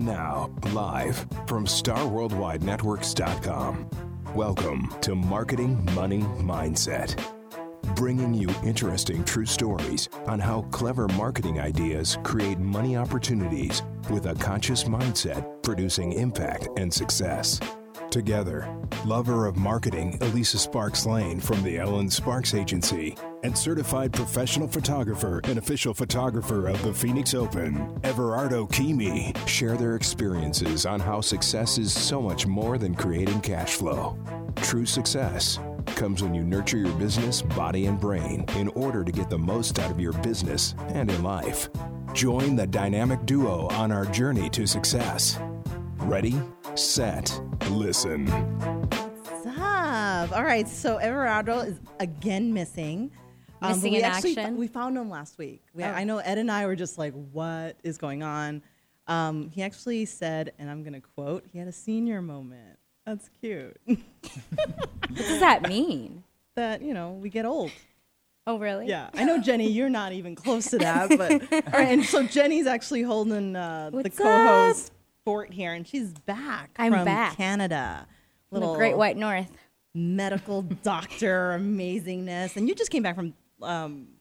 And now, live from StarWorldWideNetworks.com, welcome to Marketing Money Mindset, bringing you interesting true stories on how clever marketing ideas create money opportunities with a conscious mindset producing impact and success. Together, lover of marketing Elisa Sparks Lane from the Ellen Sparks Agency and certified professional photographer and official photographer of the Phoenix Open, Everardo Keeme, share their experiences on how success is so much more than creating cash flow. True success comes when you nurture your business, body, and brain in order to get the most out of your business and in life. Join the dynamic duo on our journey to success. Ready? Set, listen. What's up? All right, so Everardo is again missing. Missing in action. We found him last week. I know Ed and I were just like, what is going on? He actually said, and I'm going to quote, he had a senior moment. That's cute. What does that mean? That, you know, we get old. Oh, really? Yeah. I know, Jenny, you're not even close to that. But all right, and so Jenny's actually holding the co-host up? Fort here, and she's back. I'm from back. Canada. Little the Great White North. Medical doctor amazingness. And you just came back from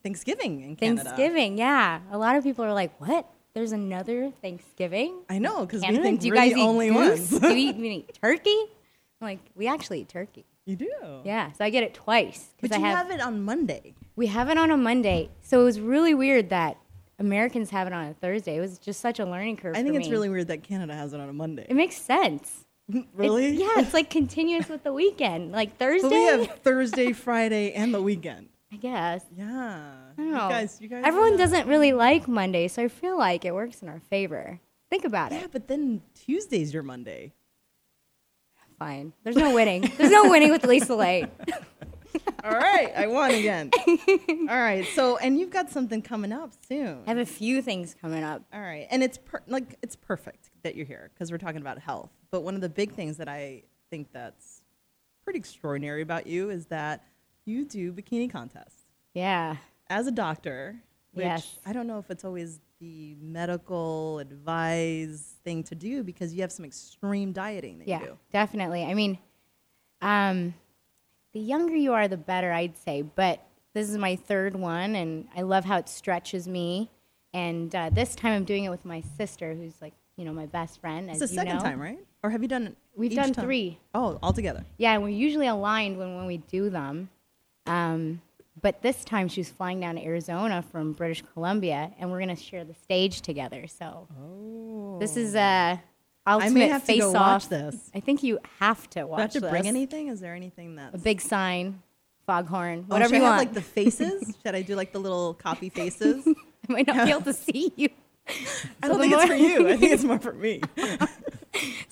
Thanksgiving in Canada. Thanksgiving, yeah. A lot of people are like, what? There's another Thanksgiving? I know, because we think we're the only ones. Do we eat turkey? I'm like, we actually eat turkey. You do? Yeah, so I get it twice. But you have it on Monday. We have it on a Monday. So it was really weird that Americans have it on a Thursday. It was just such a learning curve for me. I think it's really weird that Canada has it on a Monday. It makes sense. Really? It's like continuous with the weekend. Like Thursday. So we have Thursday, Friday, and the weekend. I guess. Yeah. I don't know. You guys everyone doesn't really like Monday, so I feel like it works in our favor. Think about it. Yeah, but then Tuesday's your Monday. Fine. There's no winning. There's no winning with Lisa Lay. All right, I won again. All right, so and you've got something coming up soon. I have a few things coming up. All right, and it's perfect that you're here because we're talking about health. But one of the big things that I think that's pretty extraordinary about you is that you do bikini contests. Yeah. As a doctor, which I don't know if it's always the medical advised thing to do because you have some extreme dieting that you do. Yeah, definitely. I mean, the younger you are, the better, I'd say. But this is my third one, and I love how it stretches me. And this time I'm doing it with my sister, who's like, you know, my best friend. It's the second time, right? Or have you done it? We've done three. Oh, all together. Yeah, and we're usually aligned when we do them. But this time she was flying down to Arizona from British Columbia, and we're going to share the stage together. So This is a... I may have to go watch this. I think you have to watch this. Do I have to bring anything? Is there anything that's... A big sign, foghorn, whatever you want. Should I have like the faces? Should I do like the little copy faces? I might not be able to see you. I don't think it's for you. I think it's more for me. So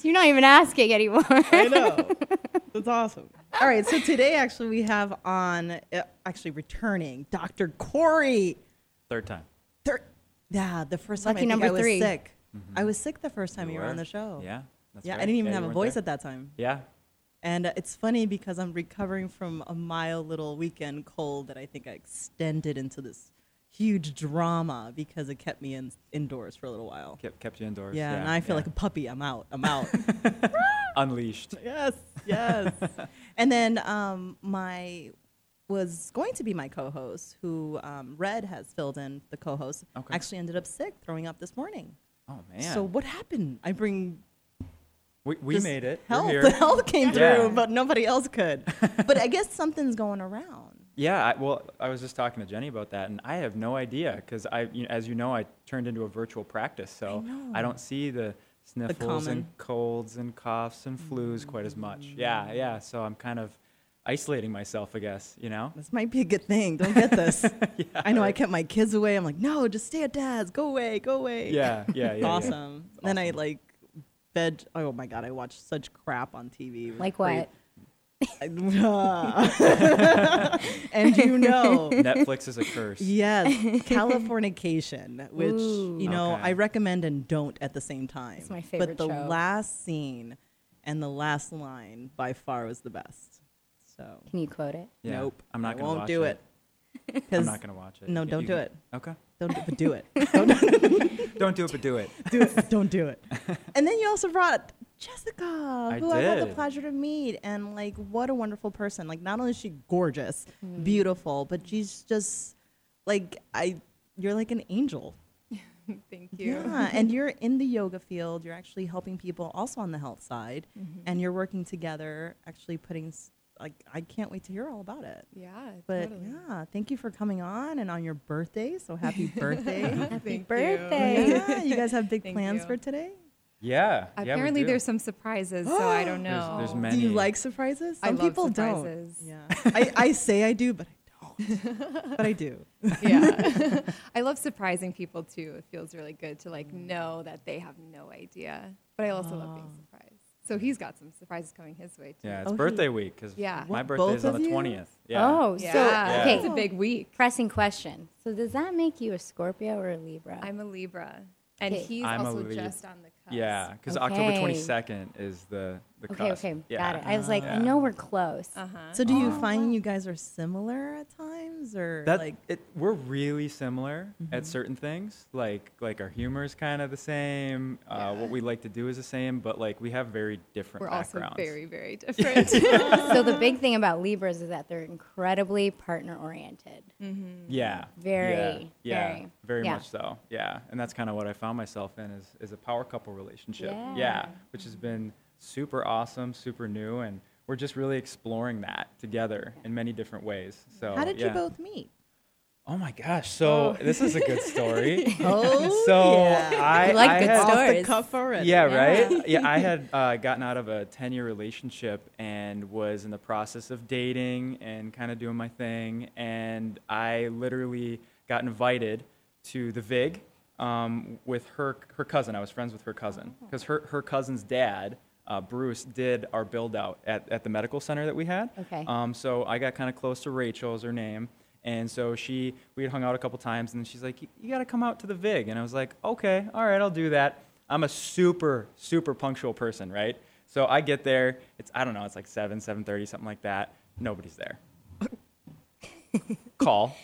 you're not even asking anymore. I know. That's awesome. All right. So today actually we have on, returning, Dr. Corey. Third time. The first time I was sick. I was sick the first time you were on the show. Yeah, that's right. I didn't even have a voice at that time. Yeah. And it's funny because I'm recovering from a mild little weekend cold that I think I extended into this huge drama because it kept me indoors for a little while. Kept you indoors. Yeah, and I feel like a puppy. I'm out. Unleashed. Yes. And then was going to be my co-host, who Red has filled in the co-host, actually ended up sick, throwing up this morning. Oh, man. So what happened? We made it. The health came through, but nobody else could. But I guess something's going around. Yeah. I was just talking to Jenny about that, and I have no idea because, as you know, I turned into a virtual practice. So I don't see the sniffles and colds and coughs and flus quite as much. Yeah. So I'm kind of isolating myself, I guess, you know? This might be a good thing. Don't get this. I know, right. I kept my kids away. I'm like, no, just stay at dad's. Go away. Yeah. Awesome. Yeah. Then I oh my God, I watched such crap on TV. Like what? And you know. Netflix is a curse. Yes. Californication, which, you know, I recommend and don't at the same time. It's my favorite show. But the last scene and the last line by far was the best. So. Can you quote it? Yeah. Nope. I'm not going to watch it. I'm not going to watch it. No, don't do it. Okay. Don't do it, but do it. Don't do it, but do it. Do it, don't do it. And then you also brought Jessica, who I had the pleasure to meet. And, like, what a wonderful person. Like, not only is she gorgeous, beautiful, but she's just, like, you're like an angel. Thank you. Yeah, and you're in the yoga field. You're actually helping people also on the health side. Mm-hmm. And you're working together, actually putting... Like, I can't wait to hear all about it. Yeah, but totally. Yeah, thank you for coming on and on your birthday. So happy birthday. Happy birthday. You. Yeah, you guys have big plans for today? Yeah. Apparently there's some surprises, so I don't know. There's many. Do you like surprises? Some I love people surprises. Don't. Yeah. I say I do, but I don't. But I do. Yeah. I love surprising people, too. It feels really good to, like, know that they have no idea. But I also love being surprised. So he's got some surprises coming his way, too. Yeah, it's birthday week, because my birthday is on the 20th. Yeah. Oh, yeah. So okay. It's a big week. Pressing question. So does that make you a Scorpio or a Libra? I'm a Libra. And he's also just on the cusp. Yeah, because October 22nd is the cusp. Okay, got it. I was like, I know we're close. Uh-huh. So do you find you guys are similar at times? Or we're really similar at certain things. Like our humor is kind of the same. What we like to do is the same, but like we have very different backgrounds. We're also very, very different. So the big thing about Libras is that they're incredibly partner-oriented. Mm-hmm. Yeah. Very, very. Very much so, yeah. And that's kind of what I found myself in is a power couple relationship. Yeah, which has been super awesome, super new, and we're just really exploring that together in many different ways. So how did you both meet? Oh my gosh! So this is a good story. I like I good stories. Off the cuff already. Yeah, right. Yeah, I had gotten out of a 10-year relationship and was in the process of dating and kind of doing my thing, and I literally got invited to the Vig with her cousin. I was friends with her cousin because her cousin's dad. Bruce did our build out at the medical center that we had. Okay. So I got kind of close to Rachel is her name. And so we had hung out a couple times and she's like, you got to come out to the Vig. And I was like, okay, all right, I'll do that. I'm a super, super punctual person, right? So I get there. It's like 7:30, something like that. Nobody's there. Call.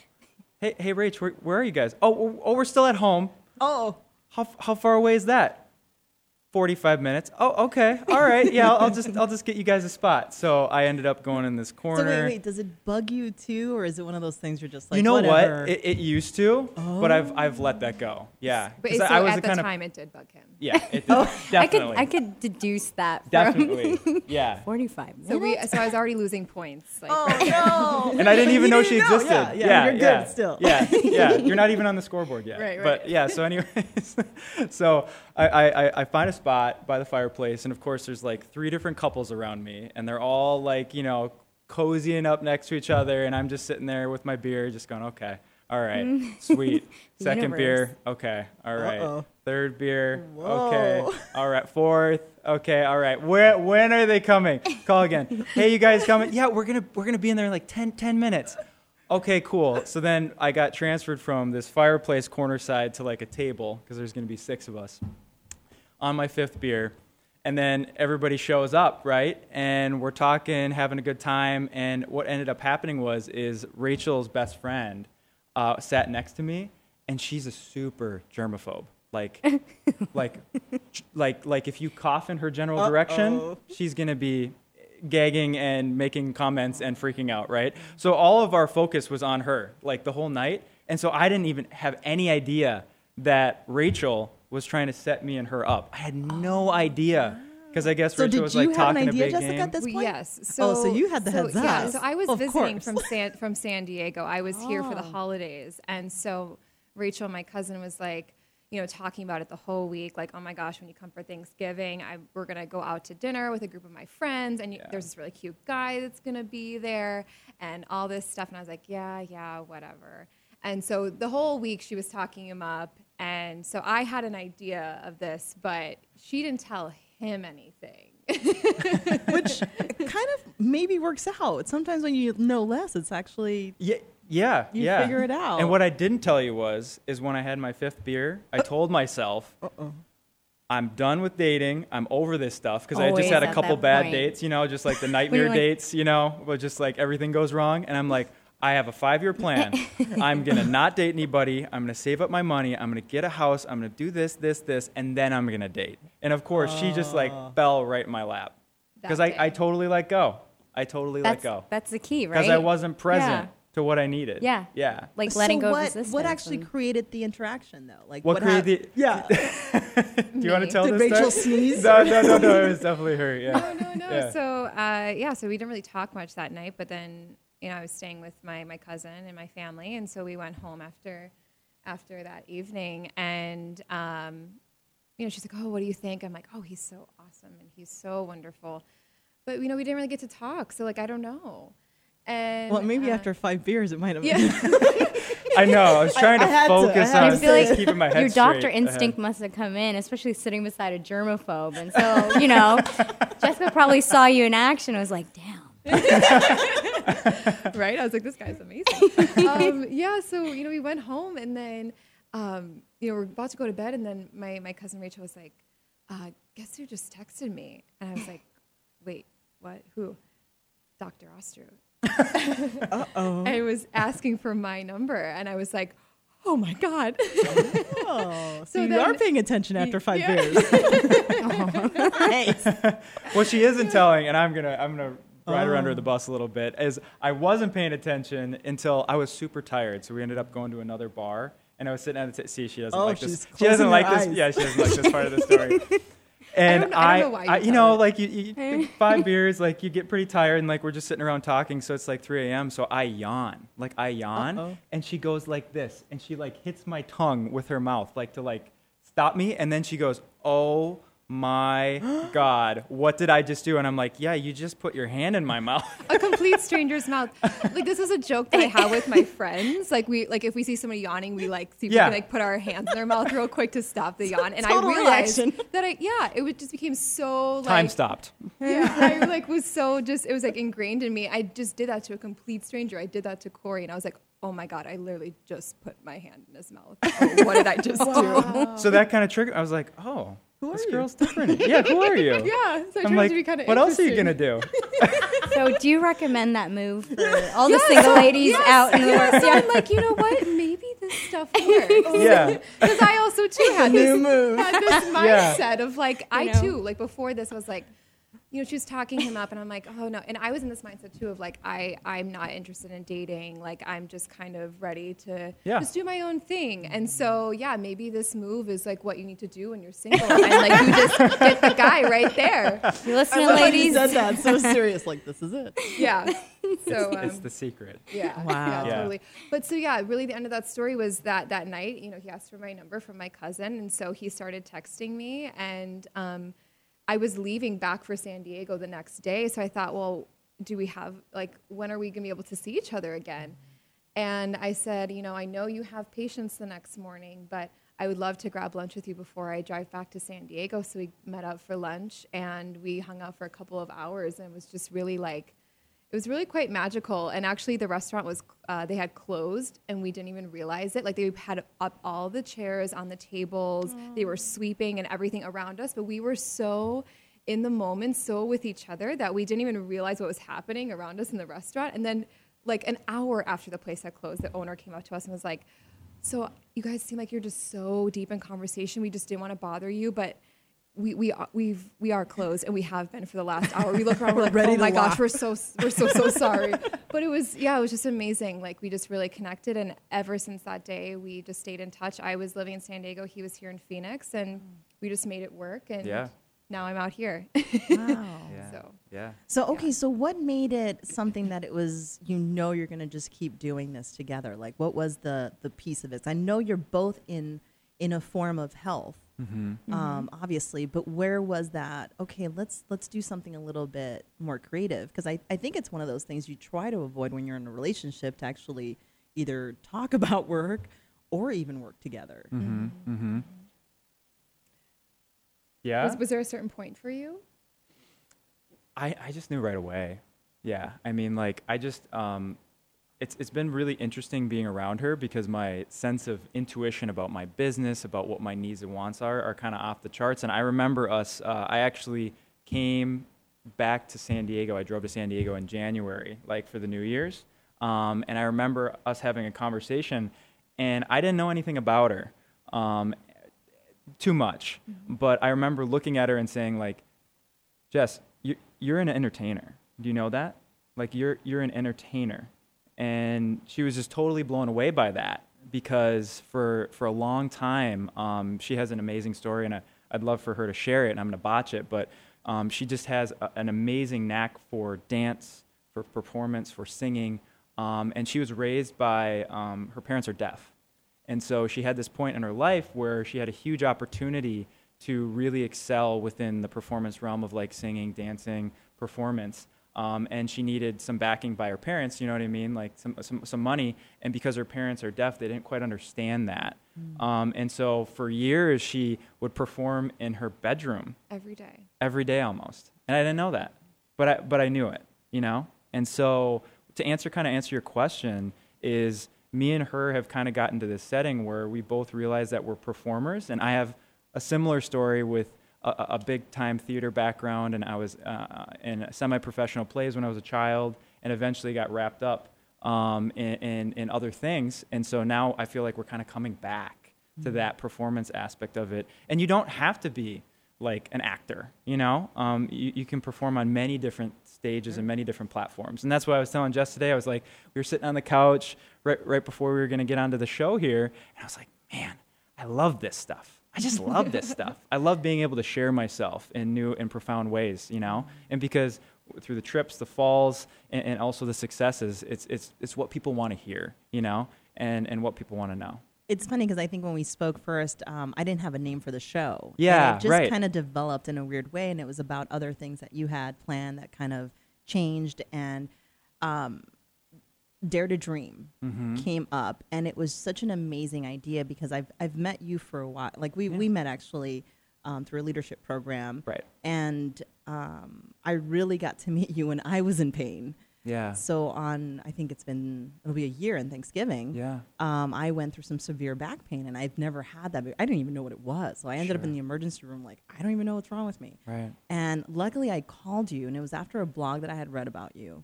Hey, Rach, where are you guys? Oh, we're still at home. Oh, how far away is that? 45 minutes. Oh, okay. All right. Yeah, I'll just get you guys a spot. So I ended up going in this corner. So wait, does it bug you too, or is it one of those things you're just like? You know whatever. What? It used to, but I've let that go. Yeah. But so I was at the time, it did bug him. Yeah, it did. Definitely. I could deduce that. Definitely. Yeah. 45 minutes. So I was already losing points. Like, no! And I didn't even know she existed. Yeah. You're good still. Yeah. You're not even on the scoreboard yet. Right. But yeah. So anyways, so I find a spot by the fireplace, and of course there's like three different couples around me, and they're all like, you know, cozying up next to each other, and I'm just sitting there with my beer just going, okay, all right, sweet. Second beer, okay, all right. Third beer, whoa. Okay, all right. Fourth, okay, all right. When are they coming? Call again. Hey, you guys coming? Yeah, we're gonna be in there in like 10 minutes. Okay, cool. So then I got transferred from this fireplace corner side to like a table, because there's gonna be six of us. On my fifth beer, and then everybody shows up, right? And we're talking, having a good time, and what ended up happening is Rachel's best friend sat next to me, and she's a super germaphobe. Like if you cough in her general direction, she's gonna be gagging and making comments and freaking out, right? So all of our focus was on her, like the whole night, and so I didn't even have any idea that Rachel was trying to set me and her up. I had no idea, because I guess Rachel was like talking a big game. So did you have an idea, Jessica, at this point? Yes. So you had the heads up. Yeah, so I was visiting from San Diego. I was here for the holidays, and so Rachel, my cousin, was like, you know, talking about it the whole week, like, oh my gosh, when you come for Thanksgiving, we're going to go out to dinner with a group of my friends, and there's this really cute guy that's going to be there, and all this stuff, and I was like, yeah, whatever. And so the whole week she was talking him up, and so I had an idea of this, but she didn't tell him anything. Which kind of maybe works out. Sometimes when you know less, it's actually you figure it out. And what I didn't tell you is when I had my fifth beer, I told myself, I'm done with dating. I'm over this stuff, because I just had a couple bad dates, you know, just like the nightmare dates, you know, where just like everything goes wrong, and I'm like, I have a 5-year plan. I'm going to not date anybody. I'm going to save up my money. I'm going to get a house. I'm going to do this, and then I'm going to date. And of course, she just like fell right in my lap because I totally let go. I totally let go. That's the key, right? Because I wasn't present to what I needed. Yeah. Yeah. Like letting go of resistance. What actually created the interaction, though? Like what created do you want to tell this story? Did Rachel sneeze? No. It was definitely her. Yeah. No. Yeah. So, so we didn't really talk much that night, but then, you know, I was staying with my cousin and my family, and so we went home after that evening, and you know, she's like, "Oh, what do you think?" I'm like, "Oh, he's so awesome and he's so wonderful," but you know, we didn't really get to talk, so like, I don't know. And well, maybe after 5 beers, it might have. Yeah. I know. I was trying to focus on like keeping my head your doctor straight. Instinct must have come in, especially sitting beside a germaphobe, and so you know, Jessica probably saw you in action and was like, "Damn." Right? I was like, this guy's amazing. So, you know, we went home, and then, you know, we're about to go to bed, and then my cousin Rachel was like, guess who just texted me? And I was like, wait, what? Who? Dr. Ostroot. Uh-oh. And was asking for my number, and I was like, oh, my God. So you are paying attention after 5 years. Oh, nice. Well, she isn't telling, and I'm gonna right under the bus a little bit, as I wasn't paying attention until I was super tired. So we ended up going to another bar, and I was sitting at the see, she doesn't like this. She doesn't like eyes. This. Yeah, she doesn't like this part of the story. And I you know, like you 5 beers, like you get pretty tired, and like we're just sitting around talking. So it's like 3 a.m. So I yawn, and she goes like this, and she like hits my tongue with her mouth, like to like stop me, and then she goes, oh. My God, what did I just do? And I'm like, yeah, you just put your hand in my mouth. A complete stranger's mouth. Like, this is a joke that I have with my friends. Like, we like if we see somebody yawning, we like see if we can like put our hands in their mouth real quick to stop the yawn. And total I realized reaction. That it just became so like time stopped. Yeah, I like was so just it was like ingrained in me. I just did that to a complete stranger. I did that to Corey, and I was like, oh my God, I literally just put my hand in his mouth. Oh, what did I just do? So that kind of triggered. I was like, oh. This girl's different. Yeah, who are you? Yeah, so I'm like, to be kind of what else are you gonna do? So, do you recommend that move for all the single ladies out in the world? So I'm like, you know what? Maybe this stuff works. Yeah, because I also too had this mindset of like, too like before this was like, you know, she was talking him up, and I'm like, oh no, and I was in this mindset too of like, I'm not interested in dating. Like, I'm just kind of ready to just do my own thing. And so, maybe this move is like what you need to do when you're single, and like you just get the guy right there. You listen to ladies. I said that so serious, like this is it. Yeah. So it's the secret. Yeah. Wow. Yeah, totally. But so really, the end of that story was that night, you know, he asked for my number from my cousin, and so he started texting me, and I was leaving back for San Diego the next day, so I thought, well, do we have, like, when are we going to be able to see each other again? And I said, you know, I know you have patients the next morning, but I would love to grab lunch with you before I drive back to San Diego. So we met up for lunch, and we hung out for a couple of hours, and it was just really, like, it was really quite magical. And actually, the restaurant was, they had closed, and we didn't even realize it. Like, they had up all the chairs on the tables. Aww. They were sweeping and everything around us. But we were so in the moment, so with each other, that we didn't even realize what was happening around us in the restaurant. And then, like, an hour after the place had closed, the owner came up to us and was like, so you guys seem like you're just so deep in conversation. We just didn't want to bother you, but we are closed, and we have been for the last hour. We look around, we're like, oh my gosh, we're so sorry. But it was just amazing. Like, we just really connected, and ever since that day, we just stayed in touch. I was living in San Diego, he was here in Phoenix, and we just made it work. And now I'm out here. Wow. Yeah. So what made it something that it was? You know, you're gonna just keep doing this together. Like, what was the piece of this? I know you're both in a form of health. Mm-hmm. Obviously, but where was that? Okay, let's do something a little bit more creative, because I think it's one of those things you try to avoid when you're in a relationship, to actually either talk about work or even work together. Mm-hmm. Mm-hmm. Yeah. Was there a certain point for you? I just knew right away. Yeah, I mean, like, I just It's been really interesting being around her, because my sense of intuition about my business, about what my needs and wants are kind of off the charts. And I remember I actually came back to San Diego. I drove to San Diego in January, like for the New Year's. And I remember us having a conversation, and I didn't know anything about her too much. Mm-hmm. But I remember looking at her and saying, like, Jess, you're an entertainer. Do you know that? Like, you're an entertainer. And she was just totally blown away by that, because for a long time, she has an amazing story, and I'd love for her to share it, and I'm going to botch it, but she just has an amazing knack for dance, for performance, for singing. And she was raised by, her parents are deaf. And so she had this point in her life where she had a huge opportunity to really excel within the performance realm of, like, singing, dancing, performance. And she needed some backing by her parents, you know what I mean? Like some money. And because her parents are deaf, they didn't quite understand that. Mm. And so for years, she would perform in her bedroom. Every day almost. And I didn't know that, but I knew it, you know? And so to answer your question is, me and her have kind of gotten to this setting where we both realize that we're performers. And I have a similar story with a big-time theater background, and I was in semi-professional plays when I was a child, and eventually got wrapped up in other things. And so now I feel like we're kind of coming back to that performance aspect of it. And you don't have to be like an actor, you know? You can perform on many different stages and many different platforms. And that's why I was telling Jess today, I was like, we were sitting on the couch right before we were going to get onto the show here, and I was like, man, I love this stuff. I just love this stuff. I love being able to share myself in new and profound ways, you know? And because through the trips, the falls, and also the successes, it's what people want to hear, you know? And what people want to know. It's funny because I think when we spoke first, I didn't have a name for the show. Yeah, right. It just kind of developed in a weird way, and it was about other things that you had planned that kind of changed, and Dare to Dream came up, and it was such an amazing idea because I've met you for a while. Like we met actually through a leadership program, right? And I really got to meet you when I was in pain. Yeah. So I think it'll be a year in Thanksgiving. Yeah. I went through some severe back pain, and I've never had that. I didn't even know what it was, so I ended up in the emergency room. Like, I don't even know what's wrong with me. Right. And luckily, I called you, and it was after a blog that I had read about you,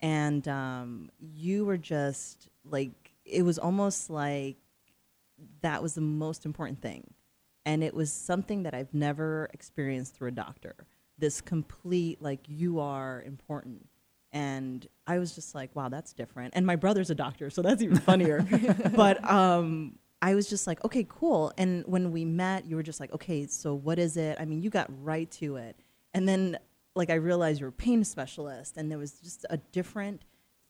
and you were just like, it was almost like that was the most important thing, and it was something that I've never experienced through a doctor. This complete, like, you are important. And I was just like, wow, that's different. And my brother's a doctor, so that's even funnier. But I was just like, okay, cool. And when we met, you were just like, okay, so what is it? I mean, you got right to it. And then, like, I realized you're a pain specialist, and there was just a different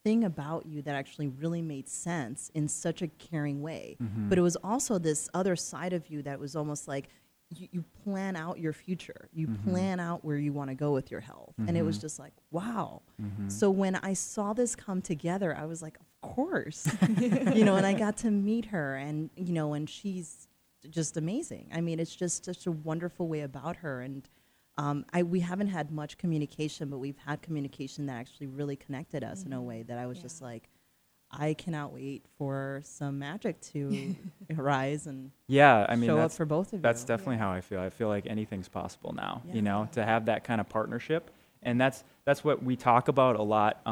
thing about you that actually really made sense in such a caring way. Mm-hmm. But it was also this other side of you that was almost like, you plan out your future. You plan out where you want to go with your health. And it was just like, wow. So when I saw this come together, I was like, of course. You know, and I got to meet her, and, you know, and she's just amazing. I mean, it's just such a wonderful way about her. And we haven't had much communication, but we've had communication that actually really connected us in a way that I was just like, I cannot wait for some magic to arise and show up for both of you. That's definitely how I feel. I feel like anything's possible now, you know, to have that kind of partnership. And that's what we talk about a lot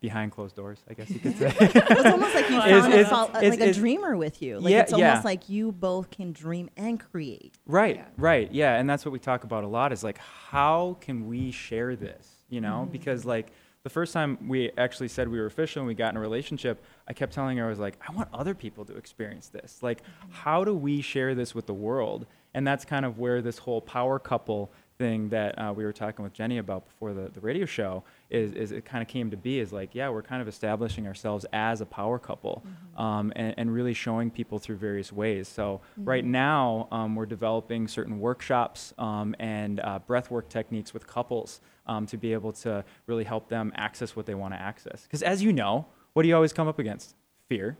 behind closed doors, I guess you could say. It's almost like you found a dreamer with you. Like it's almost like you both can dream and create. Right, right, yeah. And that's what we talk about a lot is like, how can we share this, you know? Because like, the first time we actually said we were official and we got in a relationship, I kept telling her, I was like, I want other people to experience this. Like, how do we share this with the world? And that's kind of where this whole power couple thing that we were talking with Jenny about before the radio show is it kind of came to be is like, yeah, we're kind of establishing ourselves as a power couple and really showing people through various ways. So right now we're developing certain workshops and breathwork techniques with couples to be able to really help them access what they want to access. Because as you know, what do you always come up against? Fear.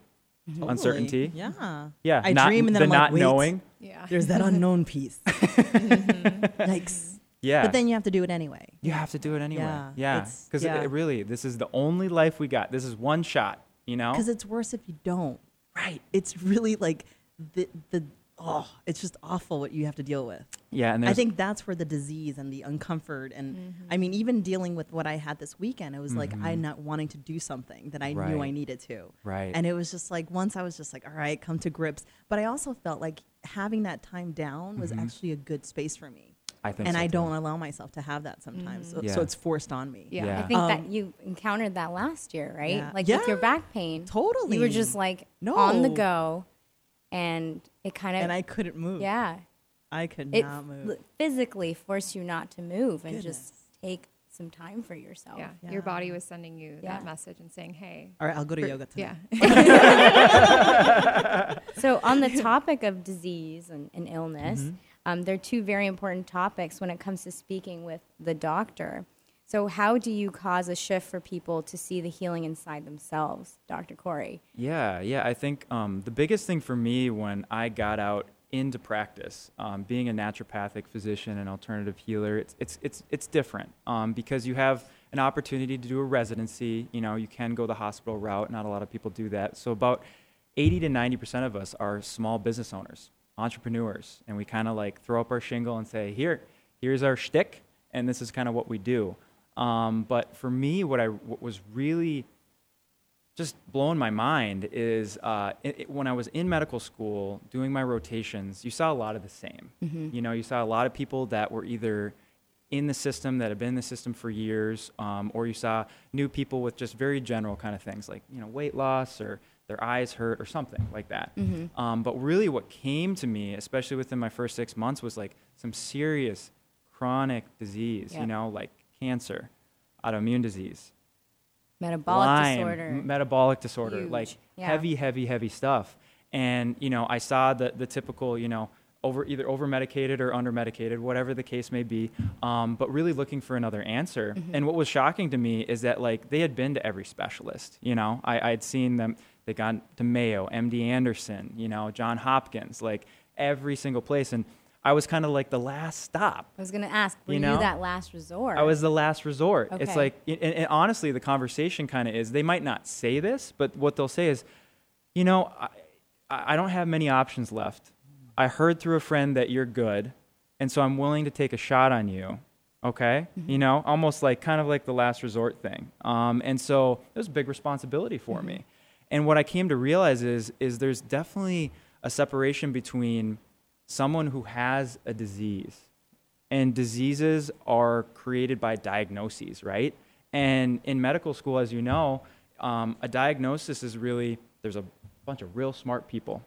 Totally. Uncertainty. Yeah. Yeah. I dream and then I'm like, wait. Knowing. Yeah. There's that unknown piece. Yikes. Yeah. But then you have to do it anyway. You have to do it anyway. Yeah. Because really, this is the only life we got. This is one shot, you know? Because it's worse if you don't. Right. It's really like the oh, it's just awful what you have to deal with. Yeah, and I think that's where the disease and the uncomfort and I mean, even dealing with what I had this weekend, it was like I not wanting to do something that I knew I needed to. Right. And it was just like, once I was just like, all right, come to grips. But I also felt like having that time down was actually a good space for me. I think and so I don't allow myself to have that sometimes. So, so it's forced on me. Yeah, yeah. I think that you encountered that last year, right? Yeah. Like with your back pain. Totally. You were just like on the go. And it kind of... And I couldn't move. Yeah. I could not move. It physically forced you not to move and just take some time for yourself. Yeah. Your body was sending you that message and saying, hey... All right, I'll go to yoga tonight. Yeah. So on the topic of disease and illness, there are two very important topics when it comes to speaking with the doctor. So how do you cause a shift for people to see the healing inside themselves, Dr. Corey? Yeah. I think the biggest thing for me when I got out into practice, being a naturopathic physician and alternative healer, it's different because you have an opportunity to do a residency. You know, you can go the hospital route. Not a lot of people do that. So about 80 to 90% of us are small business owners, entrepreneurs, and we kind of like throw up our shingle and say, here's our shtick, and this is kind of what we do. But for me, what was really just blowing my mind is when I was in medical school doing my rotations, you saw a lot of the same. You know, you saw a lot of people that were either in the system, that have been in the system for years, or you saw new people with just very general kind of things like, you know, weight loss or their eyes hurt or something like that. But really what came to me, especially within my first 6 months, was like some serious chronic disease, you know, like cancer, autoimmune disease, metabolic disorder, huge. Like heavy stuff. And, you know, I saw the typical, you know, either over-medicated or under-medicated, whatever the case may be, but really looking for another answer. And what was shocking to me is that, like, they had been to every specialist, you know. I had seen them, they got to Mayo, MD Anderson, you know, Johns Hopkins, like every single place. And I was kind of like the last stop. I was going to ask, were you that last resort? I was the last resort. Okay. It's like, and honestly, the conversation kind of is, they might not say this, but what they'll say is, you know, I don't have many options left. I heard through a friend that you're good, and so I'm willing to take a shot on you, okay? You know, almost like kind of like the last resort thing. And so it was a big responsibility for me. And what I came to realize is there's definitely a separation between someone who has a disease, and diseases are created by diagnoses, right? And in medical school, as you know, a diagnosis is really, there's a bunch of real smart people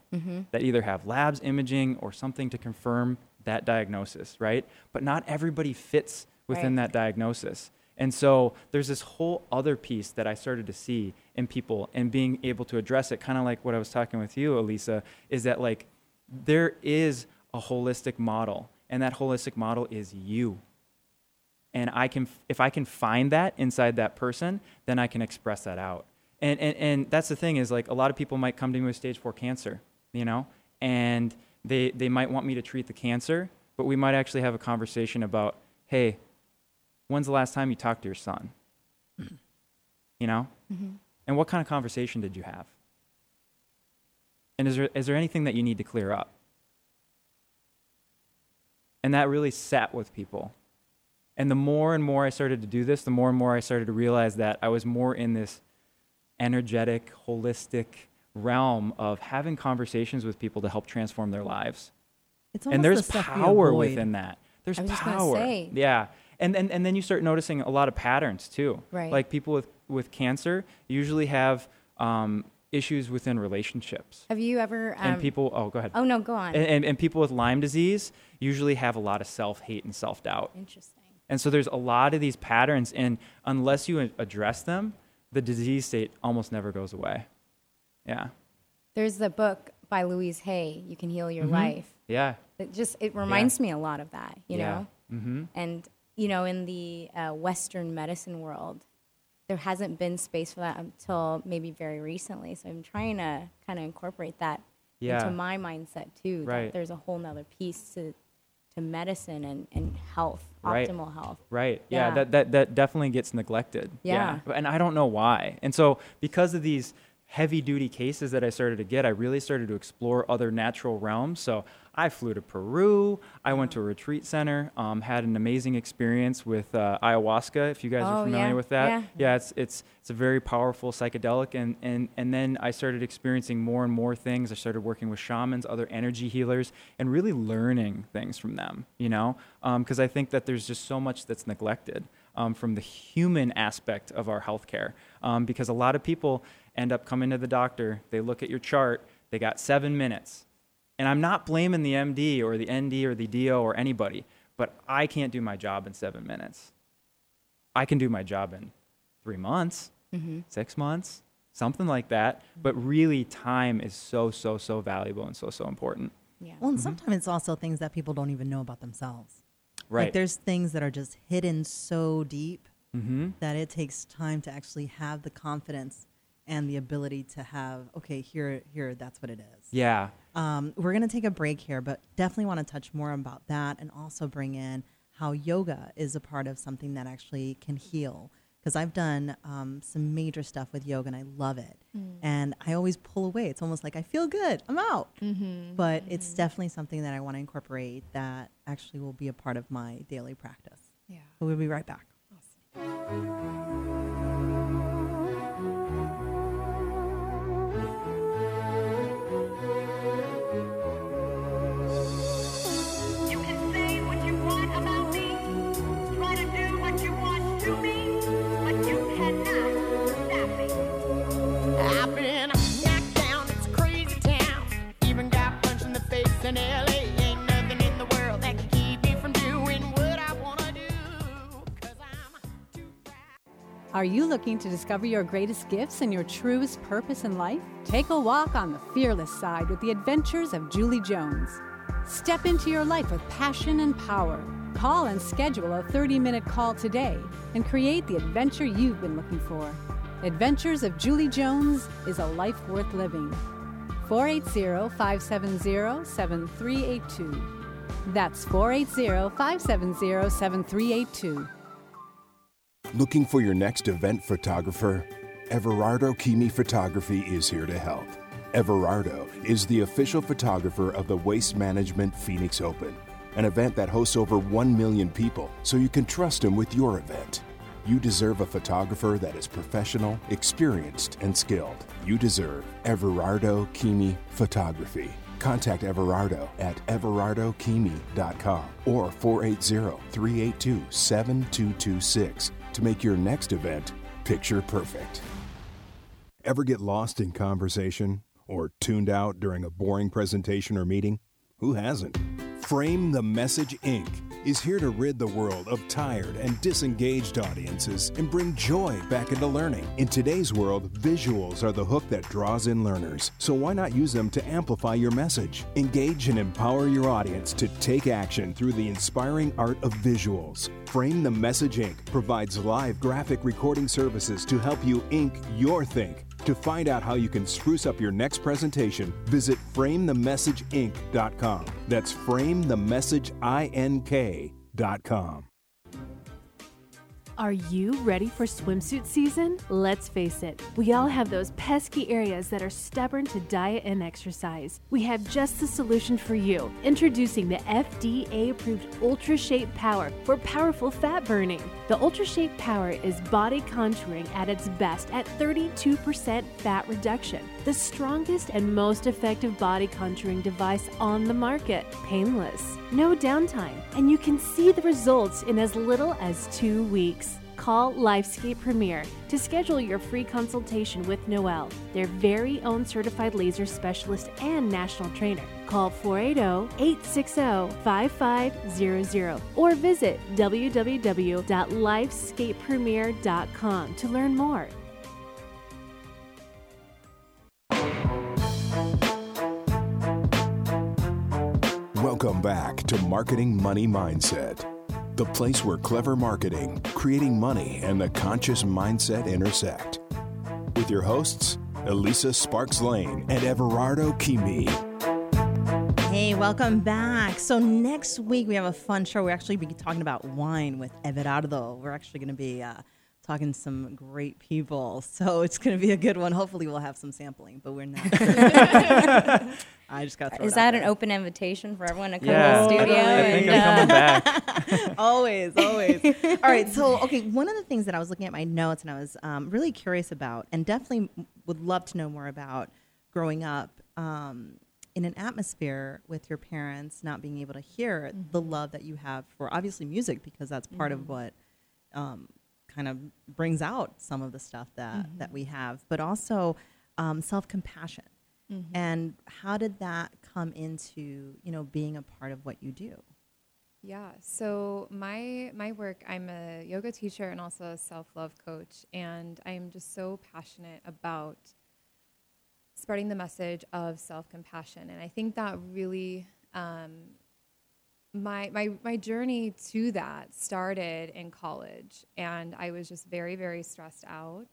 that either have labs, imaging, or something to confirm that diagnosis, right? But not everybody fits within that diagnosis. And so there's this whole other piece that I started to see in people, and being able to address it, kind of like what I was talking with you, Elisa, is that, like, there is a holistic model, and that holistic model is you. And I can, if I can find that inside that person, then I can express that out. And that's the thing is, like, a lot of people might come to me with stage 4 cancer, you know, and they might want me to treat the cancer, but we might actually have a conversation about, hey, when's the last time you talked to your son? You know? And what kind of conversation did you have? And is there anything that you need to clear up? And that really sat with people. And the more and more I started to do this, the more and more I started to realize that I was more in this energetic, holistic realm of having conversations with people to help transform their lives. It's almost, and there's the power within that. There's power. Yeah. And then you start noticing a lot of patterns too. Right. Like people with cancer usually have issues within relationships. Have you ever... and people... Oh, go ahead. Oh, no, go on. And people with Lyme disease usually have a lot of self-hate and self-doubt. Interesting. And so there's a lot of these patterns, and unless you address them, the disease state almost never goes away. Yeah. There's the book by Louise Hay, You Can Heal Your Life. Yeah. It reminds me a lot of that, you know? And, you know, in the Western medicine world, there hasn't been space for that until maybe very recently. So I'm trying to kind of incorporate that into my mindset too. Right. That there's a whole nother piece to medicine and health, optimal health. Right. Yeah. That definitely gets neglected. Yeah. And I don't know why. And so because of these heavy duty cases that I started to get, I really started to explore other natural realms. So I flew to Peru. I went to a retreat center, had an amazing experience with ayahuasca, if you guys are familiar with that. Yeah, it's a very powerful psychedelic. And then I started experiencing more and more things. I started working with shamans, other energy healers, and really learning things from them, you know, because I think that there's just so much that's neglected from the human aspect of our healthcare, because a lot of people end up coming to the doctor, they look at your chart, they got 7 minutes. And I'm not blaming the MD or the ND or the DO or anybody, but I can't do my job in 7 minutes. I can do my job in 3 months, 6 months, something like that. But really, time is so valuable and so important. Yeah. Well, and sometimes it's also things that people don't even know about themselves. Right. Like there's things that are just hidden so deep that it takes time to actually have the confidence and the ability to have, okay, here, that's what it is. Yeah. We're going to take a break here, but definitely want to touch more about that and also bring in how yoga is a part of something that actually can heal. Because I've done some major stuff with yoga, and I love it. And I always pull away. It's almost like I feel good. I'm out. But it's definitely something that I want to incorporate that actually will be a part of my daily practice. Yeah. But we'll be right back. Awesome. Are you looking to discover your greatest gifts and your truest purpose in life? Take a walk on the fearless side with the Adventures of Julie Jones. Step into your life with passion and power. Call and schedule a 30-minute call today and create the adventure you've been looking for. Adventures of Julie Jones is a life worth living. 480-570-7382. That's 480-570-7382. Looking for your next event photographer? Everardo Keeme Photography is here to help. Everardo is the official photographer of the Waste Management Phoenix Open, an event that hosts over 1 million people, so you can trust him with your event. You deserve a photographer that is professional, experienced, and skilled. You deserve Everardo Keeme Photography. Contact Everardo at everardokimi.com or 480-382-7226. To make your next event picture perfect. Ever get lost in conversation or tuned out during a boring presentation or meeting? Who hasn't? Frame the Message, Inc. is here to rid the world of tired and disengaged audiences and bring joy back into learning. In today's world, visuals are the hook that draws in learners, so why not use them to amplify your message? Engage and empower your audience to take action through the inspiring art of visuals. Frame the Message, Inc. provides live graphic recording services to help you ink your think. To find out how you can spruce up your next presentation, visit framethemessageink.com. That's framethemessageink.com. Are you ready for swimsuit season? Let's face it, we all have those pesky areas that are stubborn to diet and exercise. We have just the solution for you. Introducing the FDA-approved UltraShape Power for powerful fat burning. The UltraShape Power is body contouring at its best at 32% fat reduction. The strongest and most effective body contouring device on the market. Painless, no downtime, and you can see the results in as little as 2 weeks. Call Lifescape Premier to schedule your free consultation with Noelle, their very own certified laser specialist and national trainer. Call 480-860-5500 or visit www.lifescapepremier.com to learn more. Welcome back to Marketing Money Mindset, the place where clever marketing, creating money, and the conscious mindset intersect. With your hosts, Elisa Sparks Lane and Everardo Keeme. Hey, welcome back. So next week we have a fun show. We're actually be talking about wine with Everardo. We're actually going to be talking to some great people. So it's going to be a good one. Hopefully we'll have some sampling, but we're not. I just got thrown out. Is that an open invitation for everyone to come to the studio? I think I'm coming back. always. All right. So, okay, one of the things that I was looking at my notes and I was really curious about and definitely would love to know more about growing up in an atmosphere with your parents not being able to hear the love that you have for obviously music, because that's part of what kind of brings out some of the stuff that, that we have, but also self-compassion. And how did that come into, you know, being a part of what you do? Yeah, so my work, I'm a yoga teacher and also a self-love coach, and I'm just so passionate about spreading the message of self-compassion. And I think that really, my journey to that started in college, and I was just very, very stressed out.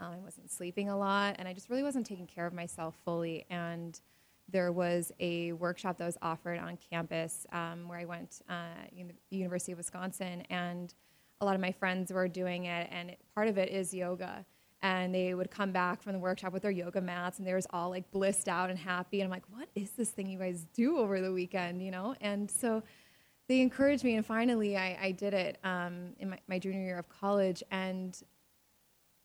I wasn't sleeping a lot, and I just really wasn't taking care of myself fully. And there was a workshop that was offered on campus where I went University of Wisconsin, and a lot of my friends were doing it, and part of it is yoga. And they would come back from the workshop with their yoga mats, and they were all like blissed out and happy. And I'm like, what is this thing you guys do over the weekend, you know? And so they encouraged me, and finally I did it in my junior year of college, and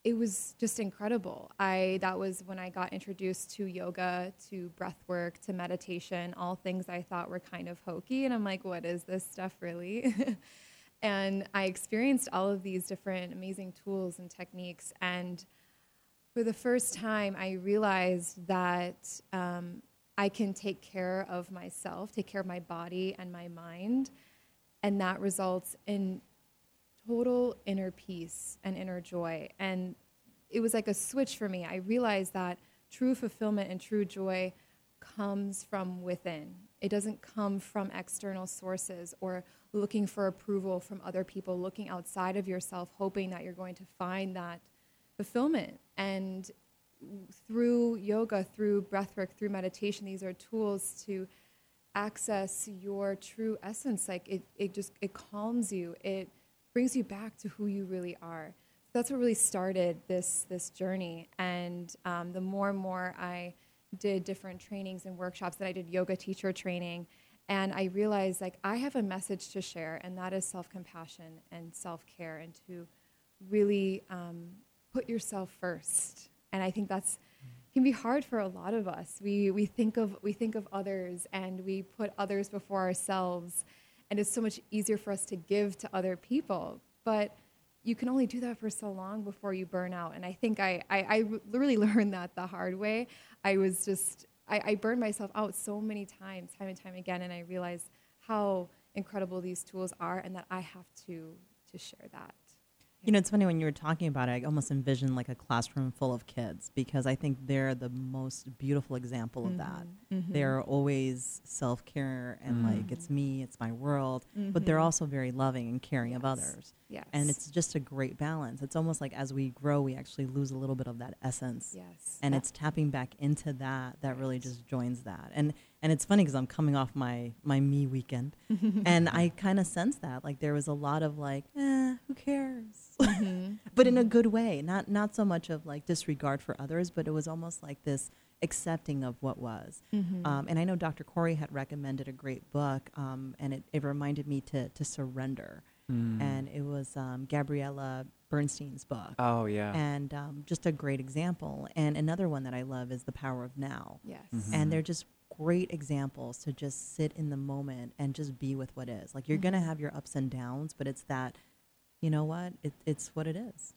it was just incredible. That was when I got introduced to yoga, to breath work, to meditation, all things I thought were kind of hokey. And I'm like, what is this stuff really? And I experienced all of these different amazing tools and techniques. And for the first time, I realized that I can take care of myself, take care of my body and my mind. And that results in total inner peace and inner joy. And it was like a switch for me. I realized that true fulfillment and true joy comes from within. It doesn't come from external sources or looking for approval from other people, looking outside of yourself, hoping that you're going to find that fulfillment. And through yoga, through breathwork, through meditation, these are tools to access your true essence. Like it calms you. It brings you back to who you really are. That's what really started this journey. And the more and more I did different trainings and workshops, that I did yoga teacher training, and I realized, like, I have a message to share, and that is self-compassion and self-care, and to really put yourself first. And I think that's can be hard for a lot of us. We think of others, and we put others before ourselves, and it's so much easier for us to give to other people. But you can only do that for so long before you burn out. And I think I really learned that the hard way. I burned myself out so many times, time and time again, and I realized how incredible these tools are, and that I have to share that. You know, it's funny, when you were talking about it, I almost envisioned like a classroom full of kids, because I think they're the most beautiful example of that. They're always self-care and like, it's me, it's my world, but they're also very loving and caring of others. Yes. And it's just a great balance. It's almost like as we grow, we actually lose a little bit of that essence. Yes. And it's tapping back into that really just joins that. And it's funny because I'm coming off my me weekend, and I kind of sense that. Like, there was a lot of like, who cares? But in a good way. Not so much of like disregard for others, but it was almost like this accepting of what was. And I know Dr. Corey had recommended a great book, and it reminded me to surrender. And it was Gabriella Bernstein's book. Oh, yeah. And just a great example. And another one that I love is The Power of Now. Yes. And they're just great examples to just sit in the moment and just be with what is. Like, you're going to have your ups and downs, but it's that, you know what, it's what it is.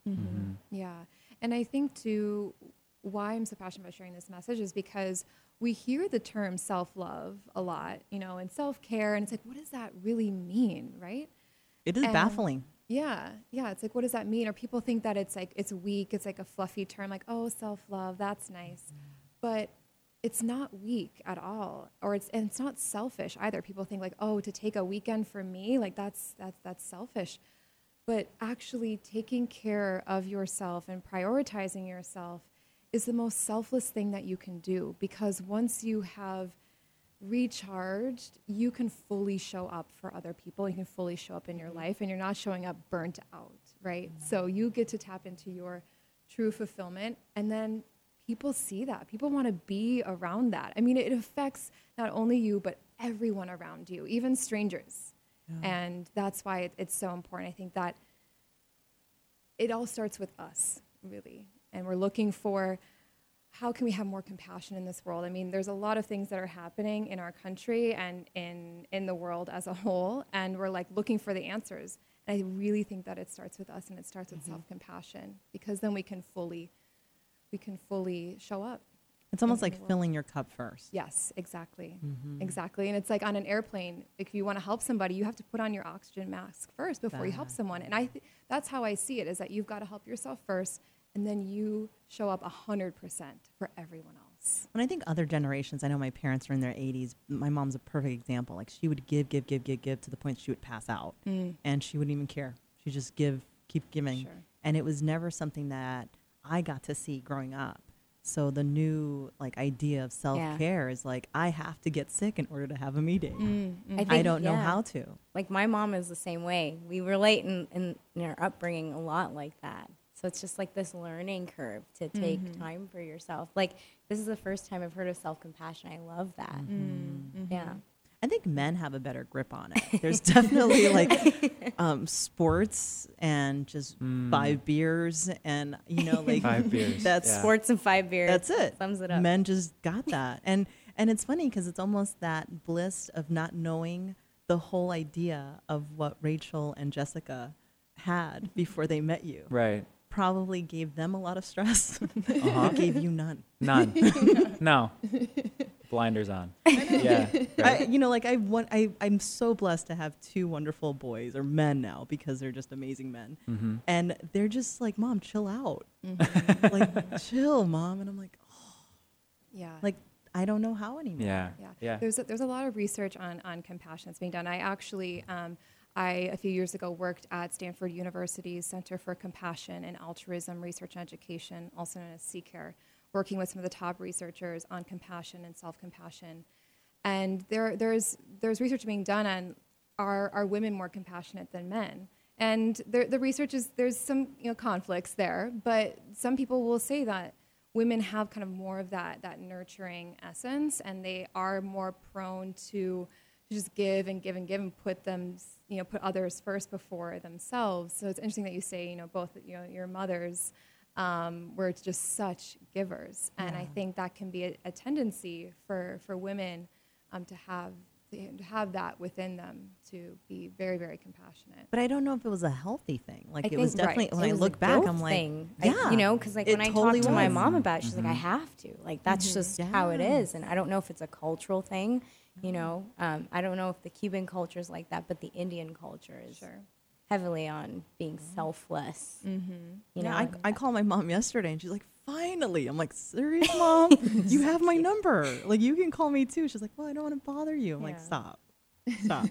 Yeah. And I think, too, why I'm so passionate about sharing this message is because we hear the term self-love a lot, you know, and self-care, and it's like, what does that really mean, right? It is baffling. Yeah. Yeah. It's like, what does that mean? Or people think that it's like, it's weak. It's like a fluffy term, like, oh, self-love, that's nice. But it's not weak at all. And it's not selfish either. People think like, oh, to take a weekend for me, like that's selfish. But actually taking care of yourself and prioritizing yourself is the most selfless thing that you can do, because once you have recharged, you can fully show up for other people. You can fully show up in your life, and you're not showing up burnt out, right? So you get to tap into your true fulfillment, and then people see that. People want to be around that. I mean, it affects not only you, but everyone around you, even strangers. Yeah. And that's why it's so important. I think that it all starts with us, really. And we're looking for, how can we have more compassion in this world? I mean, there's a lot of things that are happening in our country and in the world as a whole, and we're like looking for the answers. And I really think that it starts with us, and it starts with self-compassion, because then we can fully show up. It's almost like filling your cup first. Yes, exactly. Mm-hmm. Exactly. And it's like on an airplane, if you want to help somebody, you have to put on your oxygen mask first before you help someone. And that's how I see it, is that you've got to help yourself first, and then you show up 100% for everyone else. And I think other generations, I know my parents are in their 80s. My mom's a perfect example. Like, she would give to the point she would pass out. Mm. And she wouldn't even care. She just keep giving. Sure. And it was never something that I got to see growing up. So the new idea of self-care is like, I have to get sick in order to have a meeting. Mm, mm. I don't know how to. Like, my mom is the same way. We relate in our upbringing a lot like that. So it's just like this learning curve to take time for yourself. Like, this is the first time I've heard of self-compassion. I love that. Mm-hmm. Yeah. I think men have a better grip on it. There's definitely sports and just 5 beers and, 5 beers. That's sports and 5 beers. That's it. Thumbs it up. Men just got that. And it's funny because it's almost that bliss of not knowing the whole idea of what Rachel and Jessica had before they met you. Right. Probably gave them a lot of stress. Uh-huh. It gave you none. None. No. Blinders on. Yeah. Right. I'm so blessed to have 2 wonderful boys, or men now, because they're just amazing men. Mm-hmm. And they're just like, Mom, chill out. Mm-hmm. Chill, Mom. And I'm like, oh. Yeah. I don't know how anymore. Yeah. There's a lot of research on compassion that's being done. I actually... a few years ago, worked at Stanford University's Center for Compassion and Altruism Research and Education, also known as CCARE, working with some of the top researchers on compassion and self-compassion. And there's research being done on, are women more compassionate than men? And the research is, there's some conflicts there, but some people will say that women have kind of more of that nurturing essence, and they are more prone to just give and give and give and put others first before themselves. So it's interesting that you say, both, your mothers were just such givers. Yeah. And I think that can be a tendency for women to have that within them, to be very, very compassionate. But I don't know if it was a healthy thing. It was definitely, when I look back, I'm like, when I talk to my mom about it, she's like, I have to. That's just how it is. And I don't know if it's a cultural thing. I don't know if the Cuban culture is like that, but the Indian culture is heavily on being selfless. Mm-hmm. I called my mom yesterday, and she's like, finally. I'm like, serious, Mom? You have my number. You can call me too. She's like, well, I don't want to bother you. I'm like, stop. Stop.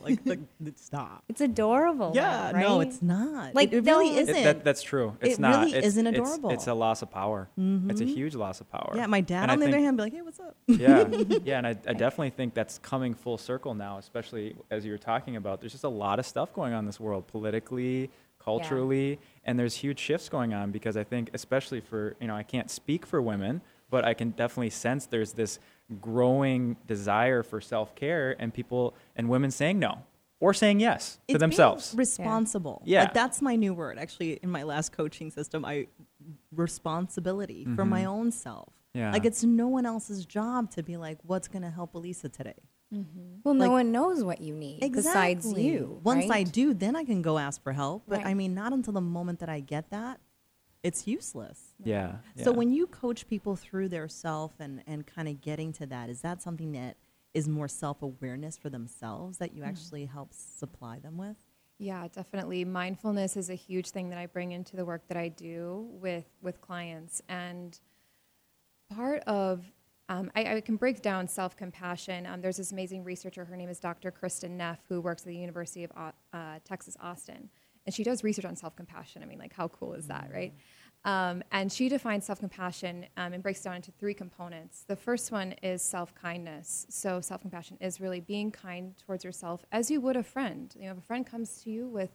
It's adorable. Yeah, though, right? No, it's not. It really isn't. That's true. It's not. It really isn't adorable. It's a loss of power. Mm-hmm. It's a huge loss of power. Yeah, my dad, on the other hand, be like, hey, what's up? Yeah, yeah, and I definitely think that's coming full circle now, especially as you were talking about. There's just a lot of stuff going on in this world, politically, culturally, and there's huge shifts going on, because I think, especially for, I can't speak for women, but I can definitely sense there's this growing desire for self-care, and people and women saying no or saying yes to themselves. Being responsible. Yeah. That's my new word. Actually, in my last coaching system, responsibility for my own self. Yeah. It's no one else's job to be like, what's going to help Elisa today? Mm-hmm. Well, no one knows what you need besides you. Once I do, then I can go ask for help. But not until the moment that I get that, it's useless. Yeah. So when you coach people through their self and kind of getting to that, is that something that is more self-awareness for themselves that you actually help supply them with? Yeah, definitely. Mindfulness is a huge thing that I bring into the work that I do with clients. And part of, I can break down self-compassion. There's this amazing researcher. Her name is Dr. Kristen Neff, who works at the University of Texas, Austin. And she does research on self-compassion. I mean, how cool is that, right? And she defines self-compassion and breaks it down into 3 components. The first one is self-kindness. So self-compassion is really being kind towards yourself as you would a friend. If a friend comes to you with